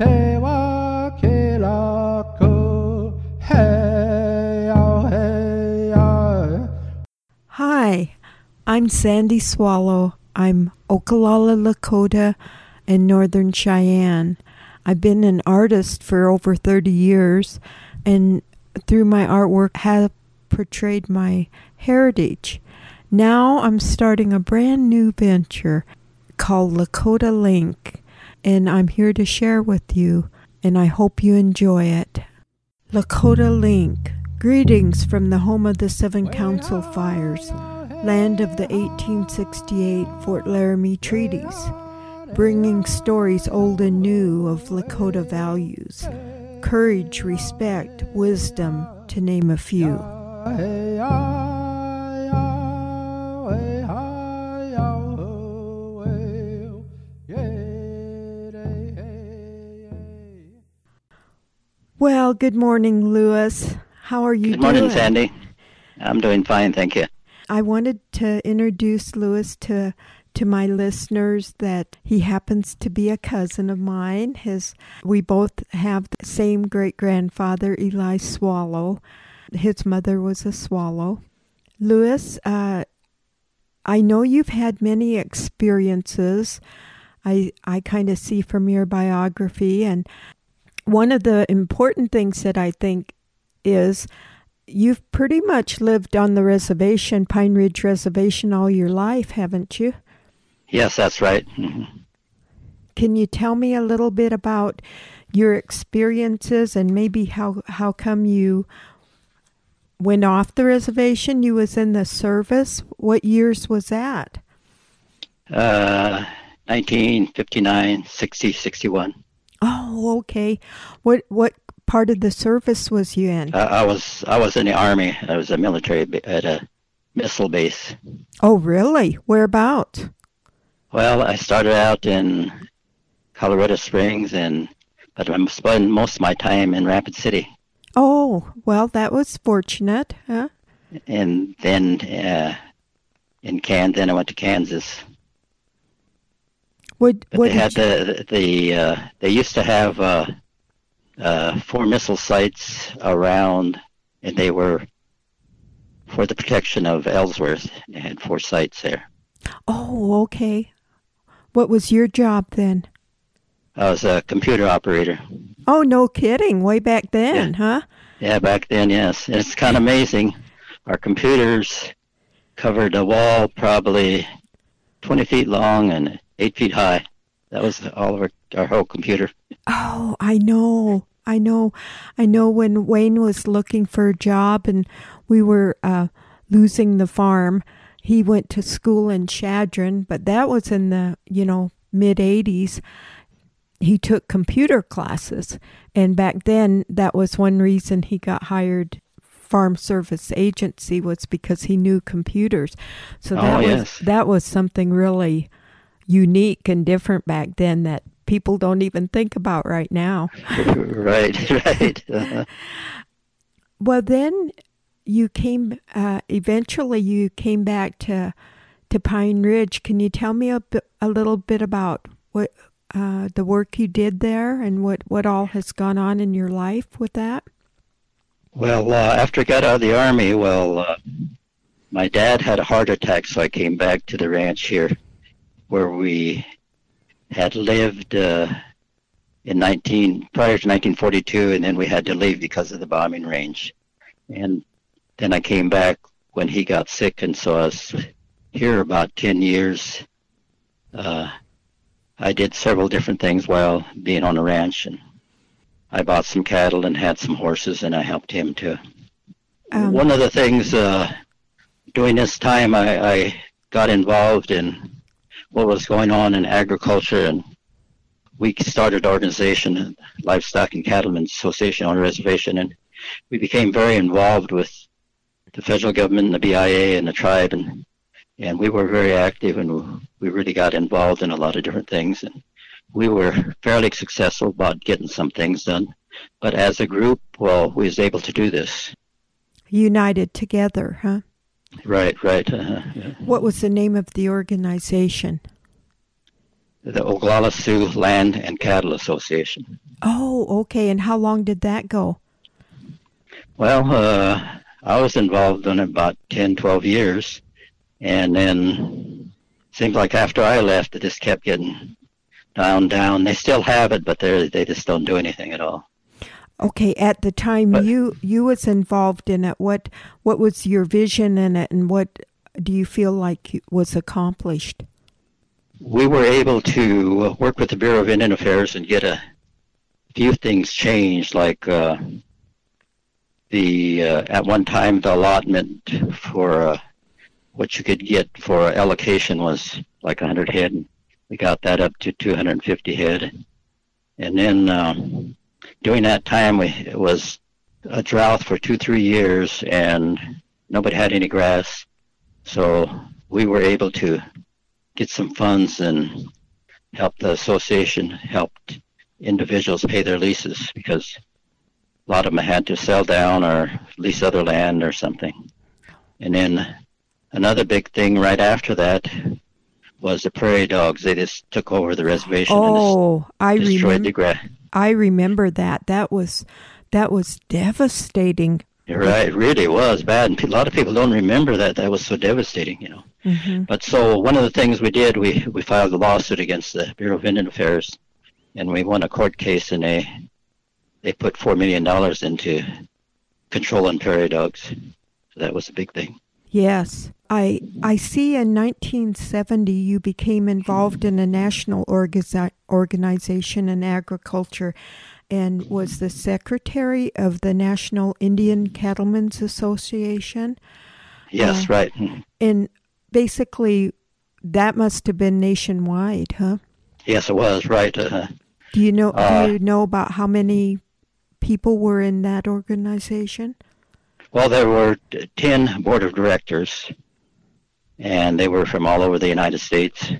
Hi, I'm Sandy Swallow. I'm Okalala Lakota and Northern Cheyenne. I've been an artist for over 30 years and through my artwork have portrayed my heritage. Now I'm starting a brand new venture called Lakota Link, and I'm here to share with you, and I hope you enjoy it. Lakota Link. Greetings from the home of the 7 Council Fires, land of the 1868 Fort Laramie Treaties, bringing stories old and new of Lakota values, courage, respect, wisdom, to name a few. Well, good morning, Lewis. How are you doing? Good morning, Sandy. I'm doing fine, thank you. I wanted to introduce Lewis to my listeners that he happens to be a cousin of mine. We both have the same great-grandfather, Eli Swallow. His mother was a swallow. Lewis, I know you've had many experiences. I kind of see from your biography. And one of the important things that I think is you've pretty much lived on the reservation, Pine Ridge Reservation, all your life, haven't you? Yes, that's right. Mm-hmm. Can you tell me a little bit about your experiences and maybe how come you went off the reservation? You was in the service. What years was that? 1959, 60, 61. Oh, okay. What part of the service was you in? I was in the Army. I was a military at a missile base. Oh, really? Whereabouts? Well, I started out in Colorado Springs, but I spent most of my time in Rapid City. Oh, well, that was fortunate, huh? And then I went to Kansas. They used to have 4 missile sites around, and they were for the protection of Ellsworth. They had 4 sites there. Oh, okay. What was your job then? I was a computer operator. Oh, no kidding. Way back then, huh? Yeah, back then, yes. And it's kind of amazing. Our computers covered a wall probably 20 feet long and 8 feet high. That was all of our whole computer. Oh, I know when Wayne was looking for a job and we were losing the farm, he went to school in Chadron, but that was in the, mid-'80s. He took computer classes, and back then that was one reason he got hired Farm Service Agency was because he knew computers. So that was something really unique and different back then that people don't even think about right now. Right. Uh-huh. Well, then you came. Eventually, you came back to Pine Ridge. Can you tell me a little bit about what the work you did there and what all has gone on in your life with that? Well, after I got out of the Army, my dad had a heart attack, so I came back to the ranch here, where we had lived prior to 1942, and then we had to leave because of the bombing range. And then I came back when he got sick, and so I was here about 10 years. I did several different things while being on the ranch, and I bought some cattle and had some horses, and I helped him too. One of the things during this time, I got involved in what was going on in agriculture, and we started an organization, Livestock and Cattlemen's Association on a reservation, and we became very involved with the federal government, the BIA, and the tribe, and we were very active, and we really got involved in a lot of different things, and we were fairly successful about getting some things done, but as a group, we was able to do this. United together, huh? Right. Uh-huh. What was the name of the organization? the Oglala Sioux Land and Cattle Association. Oh, okay. And how long did that go? Well, I was involved in about 10, 12 years. And then it seems like after I left, it just kept getting down. They still have it, but they just don't do anything at all. Okay. At the time you was involved in it, what was your vision in it, and what do you feel like was accomplished? We were able to work with the Bureau of Indian Affairs and get a few things changed, like at one time the allotment for what you could get for allocation was like 100 head. And we got that up to 250 head. And then during that time, it was a drought for 2-3 years, and nobody had any grass. So we were able to get some funds and help the association, helped individuals pay their leases, because a lot of them had to sell down or lease other land or something. And then another big thing right after that was the prairie dogs. They just took over the reservation and destroyed the grass. I remember that. That was devastating. You're right. It really was bad. And a lot of people don't remember that. That was so devastating, you know. Mm-hmm. But so one of the things we did, we filed a lawsuit against the Bureau of Indian Affairs, and we won a court case, and they put $4 million into controlling prairie dogs. So that was a big thing. Yes. I see in 1970 you became involved in a national organization in agriculture, and was the secretary of the National Indian Cattlemen's Association. Yes, right. And basically, that must have been nationwide, huh? Yes, it was, right. Do you know about how many people were in that organization? Well, there were 10 board of directors, and they were from all over the United States.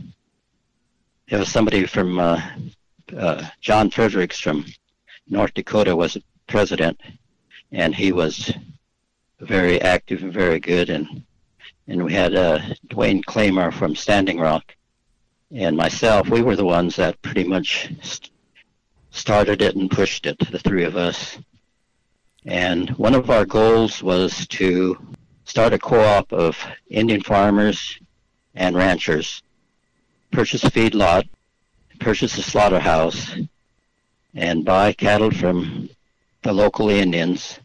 There was somebody from John Fredericks from North Dakota was president, and he was very active and very good. And we had Dwayne Claymore from Standing Rock, and myself. We were the ones that pretty much started it and pushed it, the three of us. And one of our goals was to start a co-op of Indian farmers and ranchers, purchase a feedlot, purchase a slaughterhouse, and buy cattle from the local Indians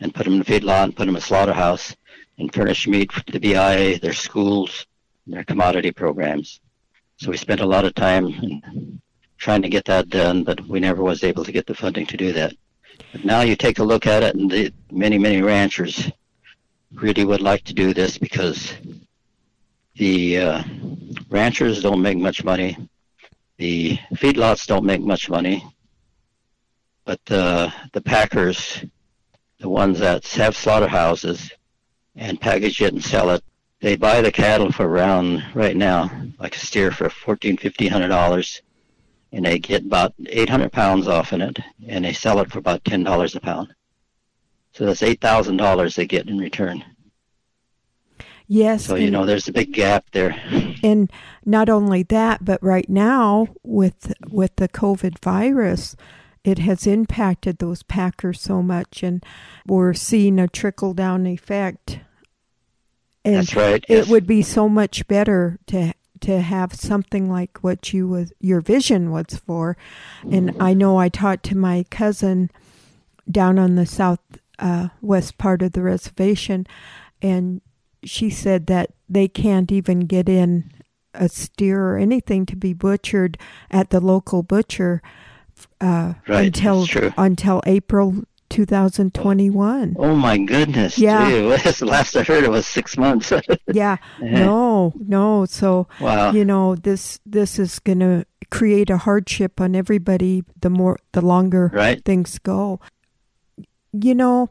and put them in a feedlot and put them in a slaughterhouse and furnish meat for the BIA, their schools, their commodity programs. So we spent a lot of time trying to get that done, but we never was able to get the funding to do that. But now you take a look at it, and the many, many ranchers really would like to do this, because the ranchers don't make much money. The feedlots don't make much money. But the packers, the ones that have slaughterhouses and package it and sell it, they buy the cattle for around, right now, like a steer for $1,400, $1,500, and they get about 800 pounds off in it, and they sell it for about $10 a pound. So that's $8,000 they get in return. Yes. So, you know, there's a big gap there. And not only that, but right now with the COVID virus, it has impacted those packers so much, and we're seeing a trickle-down effect. And that's right. Yes. It would be so much better to have something like what your vision was for. And I know I talked to my cousin down on the southwest part of the reservation, and she said that they can't even get in a steer or anything to be butchered at the local butcher until April 2021. Oh my goodness. Yeah. That's the last I heard. It was 6 months. Yeah. No. So, wow. You know, this is going to create a hardship on everybody the longer things go. You know,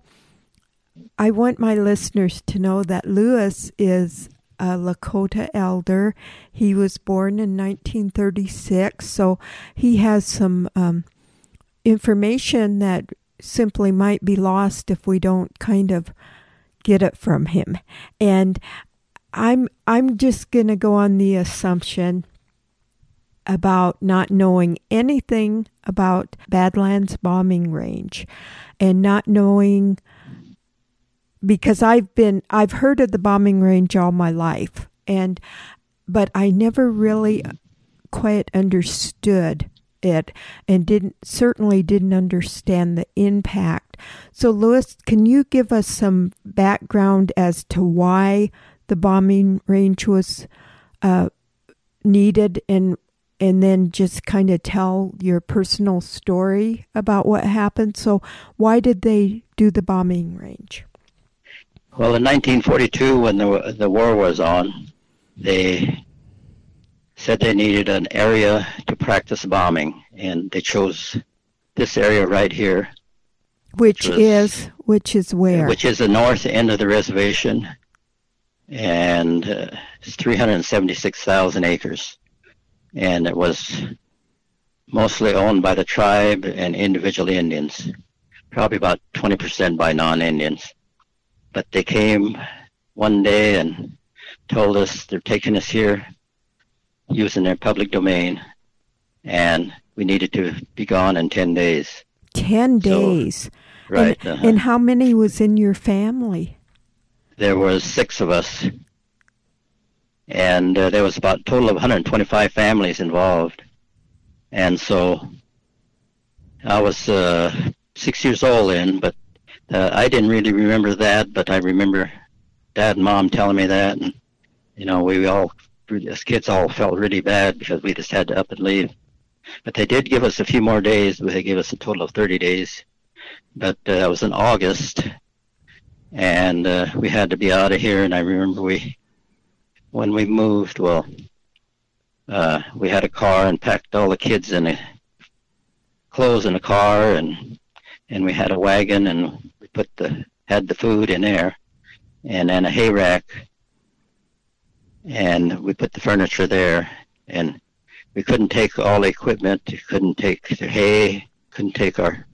I want my listeners to know that Lewis is a Lakota elder. He was born in 1936, so he has some information that simply might be lost if we don't kind of get it from him. And I'm just going to go on the assumption about not knowing anything about Badlands Bombing Range and not knowing, because I've heard of the bombing range all my life, but I never really quite understood it and certainly didn't understand the impact. So Lewis, can you give us some background as to why the bombing range was needed, and then just kind of tell your personal story about what happened? So why did they do the bombing range? Well, in 1942, when the war was on, they said they needed an area to practice bombing, and they chose this area right here. Which is where? Which is the north end of the reservation, and it's 376,000 acres. And it was mostly owned by the tribe and individual Indians, probably about 20% by non-Indians. But they came one day and told us they're taking us here using their public domain, and we needed to be gone in 10 days. 10 days? So, right. And how many was in your family? There were 6 of us, and there was about a total of 125 families involved. And so I was 6 years old then, but I didn't really remember that, but I remember Dad and Mom telling me that. And, you know, we all, as kids, all felt really bad because we just had to up and leave. But they did give us a few more days. They gave us a total of 30 days. But that was in August, and we had to be out of here. And I remember when we moved, we had a car and packed all the kids in the clothes in the car, and we had a wagon, and we had the food in there, and then a hay rack, and we put the furniture there, and we couldn't take all the equipment, we couldn't take the hay, couldn't take our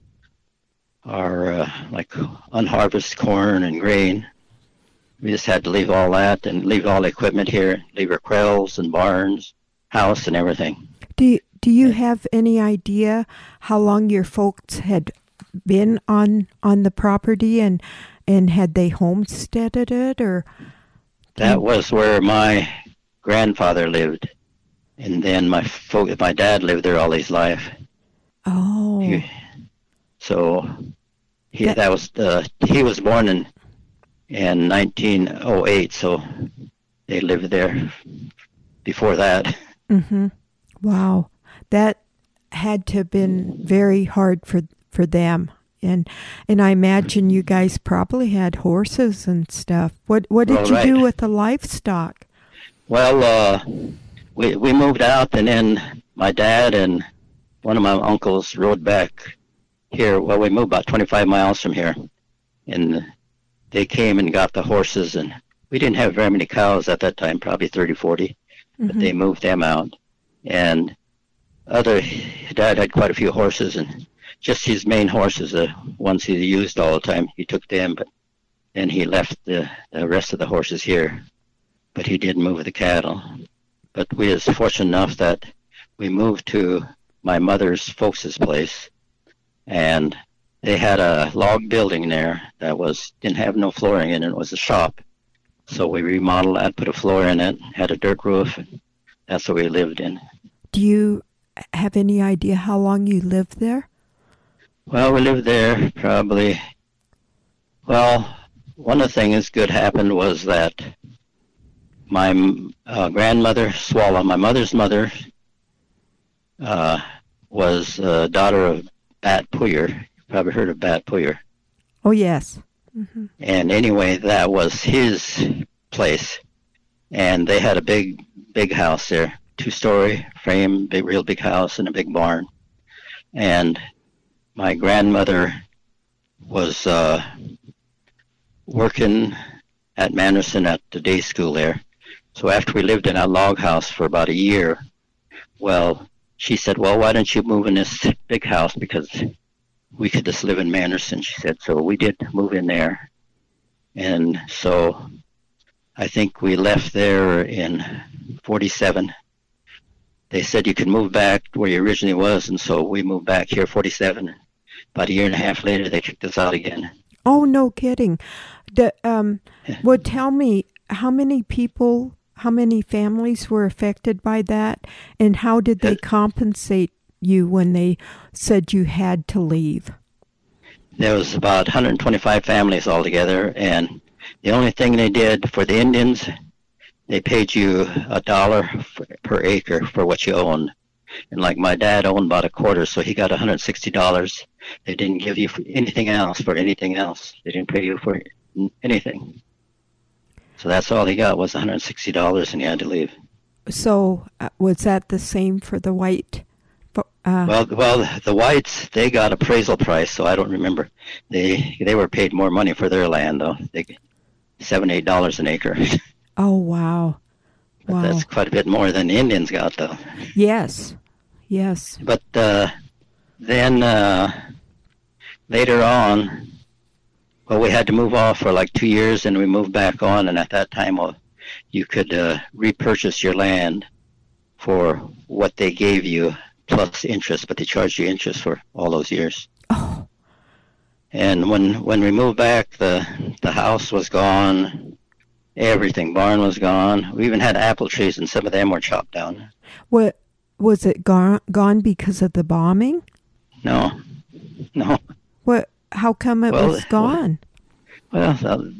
like unharvested corn and grain. We just had to leave all that and leave all the equipment here, leave our corrals and barns, house and everything. Do you have any idea how long your folks had been on the property, and had they homesteaded it, or? That was where my grandfather lived, and then my dad lived there all his life. Oh. He was born in 1908, so they lived there before that. Mm-hmm. Wow, that had to have been very hard for them, and I imagine you guys probably had horses and stuff. What did you do with the livestock? Well, we moved out, and then my dad and one of my uncles rode back here. Well, we moved about 25 miles from here, and they came and got the horses, and we didn't have very many cows at that time, probably 30-40, but they moved them out. And Dad had quite a few horses, and just his main horses, the ones he used all the time, he took them, but then he left the rest of the horses here. But he did move the cattle. But we was fortunate enough that we moved to my mother's folks' place, and they had a log building there that didn't have no flooring in it. It was a shop. So we remodeled that, put a floor in it, had a dirt roof, and that's what we lived in. Do you have any idea how long you lived there? Well, we lived there probably, one of the things good happened was that my grandmother Swallow, my mother's mother, was a daughter of Bat Puyer. You've probably heard of Bat Puyer. Oh, yes. Mm-hmm. And anyway, that was his place. And they had a big, big house there, 2-story frame, real big house and a big barn. And my grandmother was working at Manderson at the day school there. So after we lived in our log house for about a year, she said, why don't you move in this big house, because we could just live in Manderson, she said. So we did move in there. And so I think we left there in 47, they said you can move back where you originally was, and so we moved back here, 47. About a year and a half later, they kicked us out again. Oh, no kidding. Well, tell me, how many people, how many families were affected by that, and how did they compensate you when they said you had to leave? There was about 125 families altogether, and the only thing they did for the Indians, they paid you $1 per acre for what you owned. And like my dad owned about a quarter, so he got $160. They didn't give you anything else for anything else. They didn't pay you for anything. So that's all he got was $160, and he had to leave. So was that the same for the white? Well, the whites, they got appraisal price, so I don't remember. They were paid more money for their land, though. They $7, $8 an acre. Oh, wow. Wow. That's quite a bit more than the Indians got, though. Yes, yes. But then later on, well, we had to move off for like 2 years, and we moved back on. And at that time, you could repurchase your land for what they gave you plus interest, but they charged you interest for all those years. Oh. And when we moved back, the house was gone. Everything. Barn was gone. We even had apple trees, and some of them were chopped down. What, was it gone because of the bombing? No. What? How come it was gone? Well,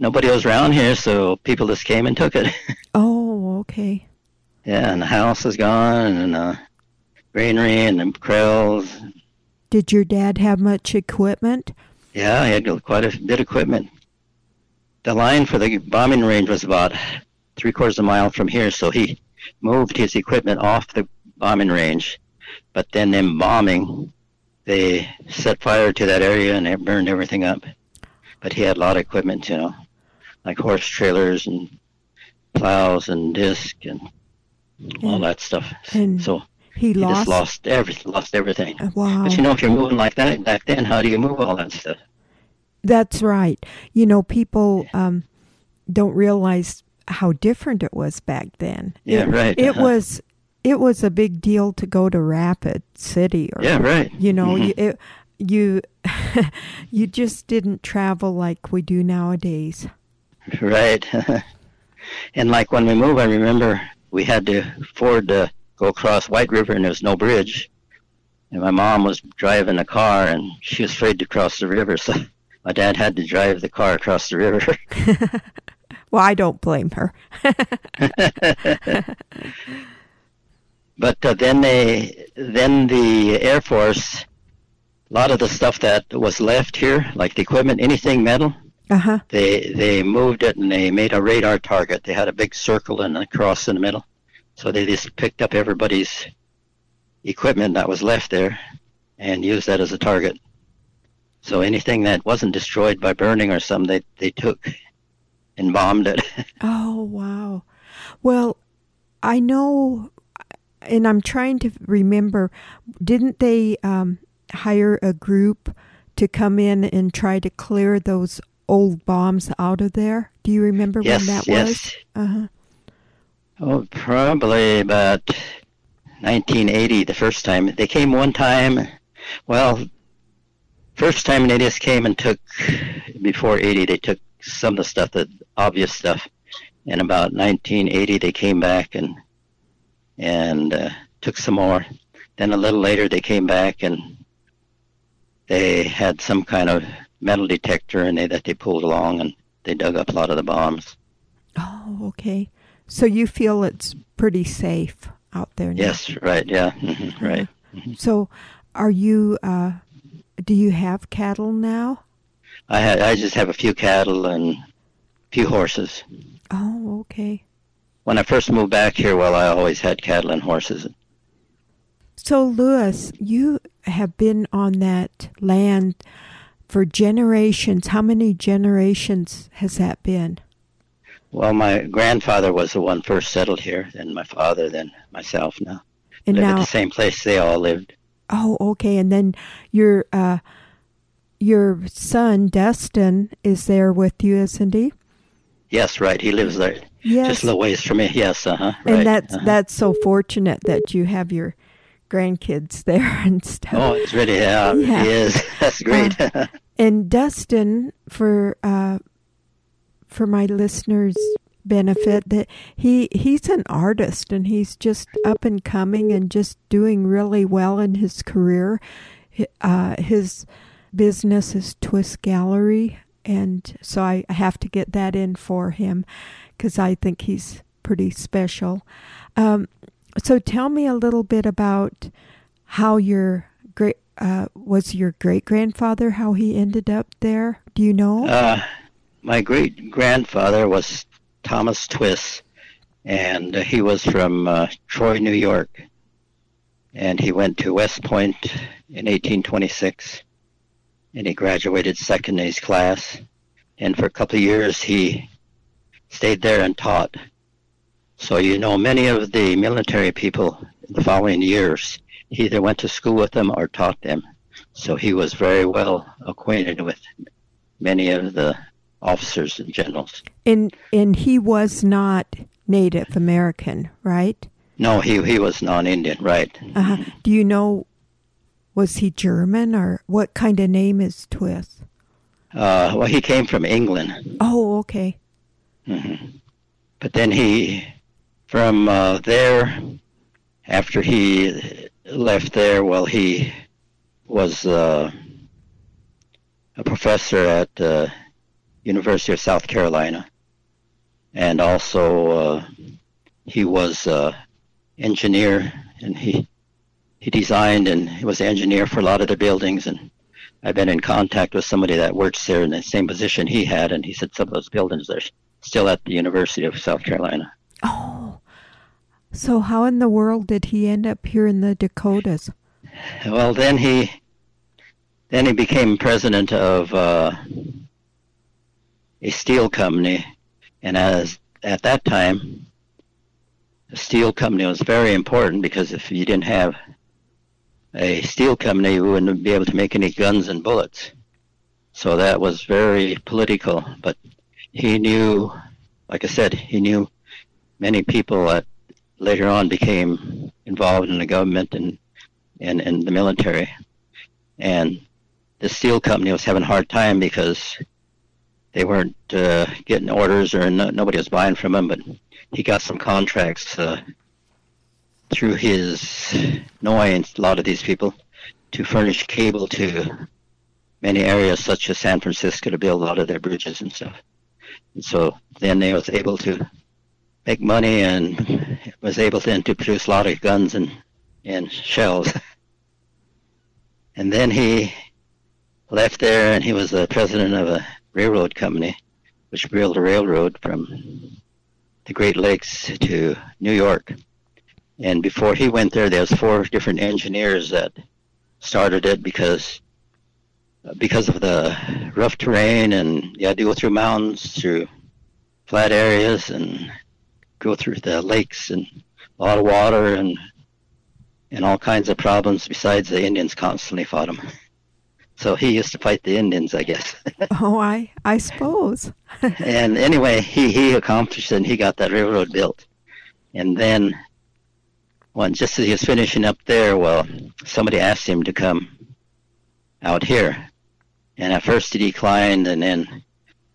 nobody was around here, so people just came and took it. Oh, okay. Yeah, and the house is gone, and greenery, and the corrals. Did your dad have much equipment? Yeah, he had quite a bit of equipment. The line for the bombing range was about 3/4 of a mile from here, so he moved his equipment off the bombing range. But then them bombing, they set fire to that area, and it burned everything up. But he had a lot of equipment, like horse trailers and plows and disc and all that stuff. And so he just lost everything. Wow. But if you're moving like that back then, how do you move all that stuff? That's right. People don't realize how different it was back then. Yeah, right. It was a big deal to go to Rapid City. You just didn't travel like we do nowadays. Right. And like when we moved, I remember we had to ford to go across White River, and there was no bridge. And my mom was driving a car, and she was afraid to cross the river, so... My dad had to drive the car across the river. Well, I don't blame her. But then the Air Force, a lot of the stuff that was left here, like the equipment, anything metal, they moved it, and they made a radar target. They had a big circle and a cross in the middle. So they just picked up everybody's equipment that was left there and used that as a target. So anything that wasn't destroyed by burning or something, they took and bombed it. Oh, wow. Well, I know, and I'm trying to remember, didn't they hire a group to come in and try to clear those old bombs out of there? Do you remember when that was? Uh-huh. Oh, probably about 1980, the first time. They came one time, first time they just came and took, before 80, they took some of the stuff, the obvious stuff. And about 1980, they came back and took some more. Then a little later, they came back and they had some kind of metal detector that they pulled along, and they dug up a lot of the bombs. Oh, okay. So you feel it's pretty safe out there now? Yes, right, yeah, right. So are you... do you have cattle now? I just have a few cattle and a few horses. Oh, okay. When I first moved back here, I always had cattle and horses. So, Lewis, you have been on that land for generations. How many generations has that been? Well, my grandfather was the one first settled here, then my father, then myself now. And live at the same place they all lived. Oh, okay. And then your son, Dustin, is there with you, isn't he? Yes, right. He lives there. Yes. Just a little ways from me. Yes. Right. And that's so fortunate that you have your grandkids there and stuff. Oh, it's really, yeah. It is. That's great. And Dustin, for my listeners' benefit, that he's an artist and he's just up and coming and just doing really well in his career. His business is Twist Gallery, and so I have to get that in for him because I think he's pretty special. So tell me a little bit about how your great-grandfather, how he ended up there. Do you know? My great-grandfather was Thomas Twiss, and he was from Troy, New York. And he went to West Point in 1826, and he graduated second in his class. And for a couple of years, he stayed there and taught. So, you know, many of the military people in the following years either went to school with them or taught them. So he was very well acquainted with many of the officers and generals. And he was not Native American, right? No, he was non-Indian, right. Uh-huh. Do you know, was he German, or what kind of name is Twiss? Well, he came from England. Oh, okay. Mm-hmm. But then after he left there, well, he was a professor at the University of South Carolina. And also he was engineer, and he designed and he was an engineer for a lot of the buildings. And I've been in contact with somebody that works there in the same position he had, and he said some of those buildings are still at the University of South Carolina. Oh, so how in the world did he end up here in the Dakotas? Well, then he became president of a steel company, and at that time, the steel company was very important, because if you didn't have a steel company, you wouldn't be able to make any guns and bullets. So that was very political. But he knew, like I said, he knew many people that later on became involved in the government and the military. And the steel company was having a hard time because they weren't getting orders, or nobody was buying from them, but he got some contracts through his knowing a lot of these people to furnish cable to many areas such as San Francisco to build a lot of their bridges and stuff. And so then they was able to make money and was able then to produce a lot of guns and shells. And then he left there, and he was the president of a railroad company, which built a railroad from the Great Lakes to New York. And before he went there, there was 4 different engineers that started it because of the rough terrain, and you had to go through mountains, through flat areas, and go through the lakes, and a lot of water, and all kinds of problems, besides the Indians constantly fought them. So he used to fight the Indians, I guess. Oh, I suppose. And anyway, he accomplished it, and he got that railroad built. And then, when just as he was finishing up there, well, somebody asked him to come out here. And at first he declined,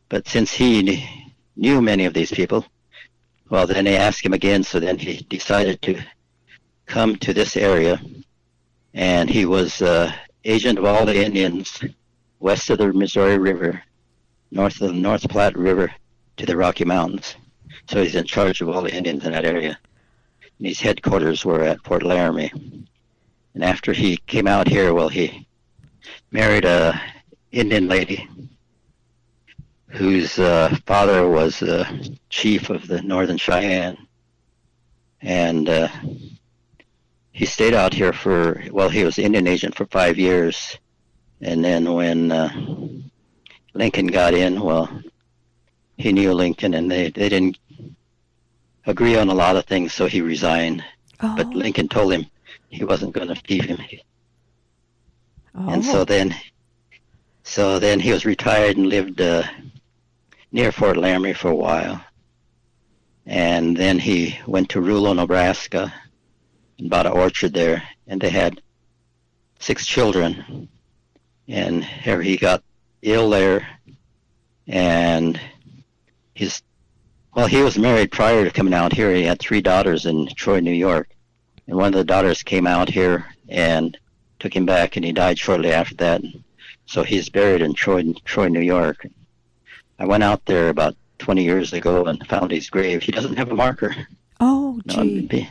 but since he knew many of these people, well, then they asked him again, so then he decided to come to this area. And he was agent of all the Indians west of the Missouri River, north of the North Platte River, to the Rocky Mountains. So he's in charge of all the Indians in that area. And his headquarters were at Fort Laramie. And after he came out here, well, he married a Indian lady whose father was the chief of the Northern Cheyenne. And he stayed out here he was Indian agent for 5 years. And then when Lincoln got in, well, he knew Lincoln, and they didn't agree on a lot of things, so he resigned. Oh. But Lincoln told him he wasn't going to leave him. Oh. And so then he was retired and lived near Fort Laramie for a while. And then he went to Rulo, Nebraska, and bought an orchard there. And they had 6 children. And he got ill there. And he was married prior to coming out here. He had 3 daughters in Troy, New York. And one of the daughters came out here and took him back, and he died shortly after that. So he's buried in Troy, New York. I went out there about 20 years ago and found his grave. He doesn't have a marker. Oh, gee. No,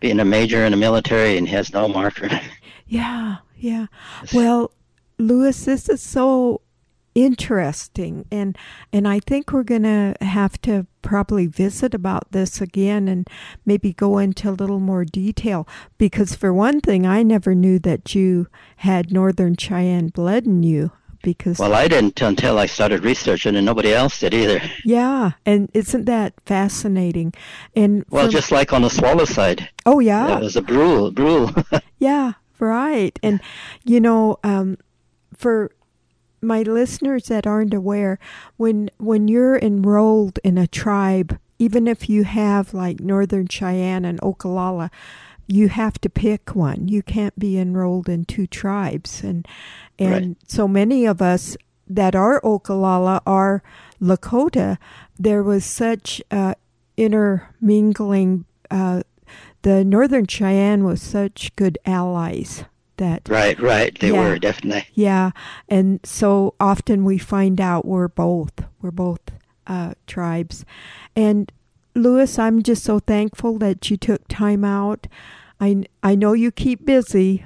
being a major in the military, and he has no marker. Yeah, yeah. Well, Lewis, this is so interesting, and I think we're going to have to probably visit about this again and maybe go into a little more detail, because for one thing, I never knew that you had Northern Cheyenne blood in you. Well, I didn't until I started researching, and nobody else did either. Yeah, and isn't that fascinating? And just like on the Swallow side. Oh, yeah. That was a Brulé. Yeah, right. And, for my listeners that aren't aware, when you're enrolled in a tribe, even if you have like Northern Cheyenne and Okalala, you have to pick one. You can't be enrolled in 2 tribes. And right. So many of us that are Okalala are Lakota. There was such intermingling. The Northern Cheyenne was such good allies. Right. They were, definitely. Yeah. And so often we find out we're both tribes. And Lewis, I'm just so thankful that you took time out. I know you keep busy,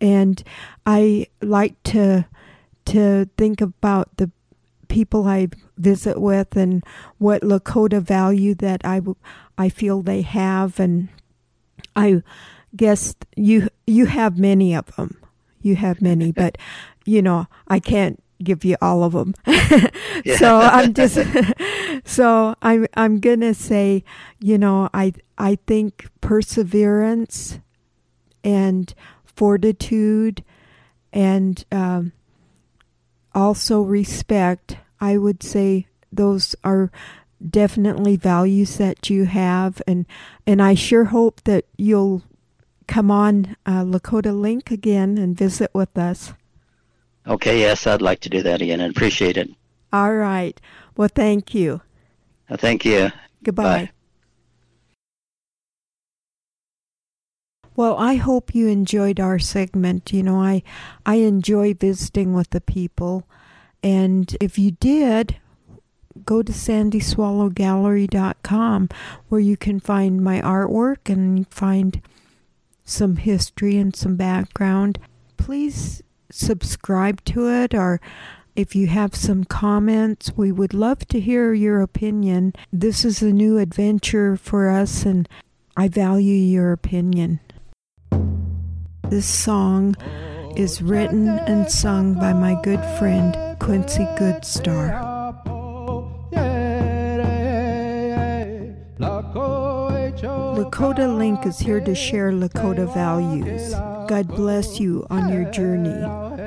and I like to think about the people I visit with and what Lakota value that I feel they have, and I guess you have many of them. You have many, but I can't give you all of them. So I'm gonna say, I think perseverance and fortitude and also respect, I would say those are definitely values that you have, and I sure hope that you'll come on Lakota Link again and visit with us. Okay, yes, I'd like to do that again. I appreciate it. All right. Well, thank you. Thank you. Goodbye. Bye. Well, I hope you enjoyed our segment. I enjoy visiting with the people. And if you did, go to sandyswallowgallery.com, where you can find my artwork and find some history and some background. Please subscribe to it, or if you have some comments, we would love to hear your opinion. This is a new adventure for us, and I value your opinion. This song is written and sung by my good friend Quincy Goodstar. Lakota Link is here to share Lakota values. God bless you on your journey.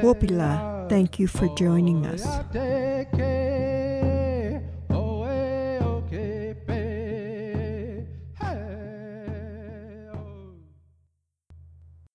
Wopila, thank you for joining us.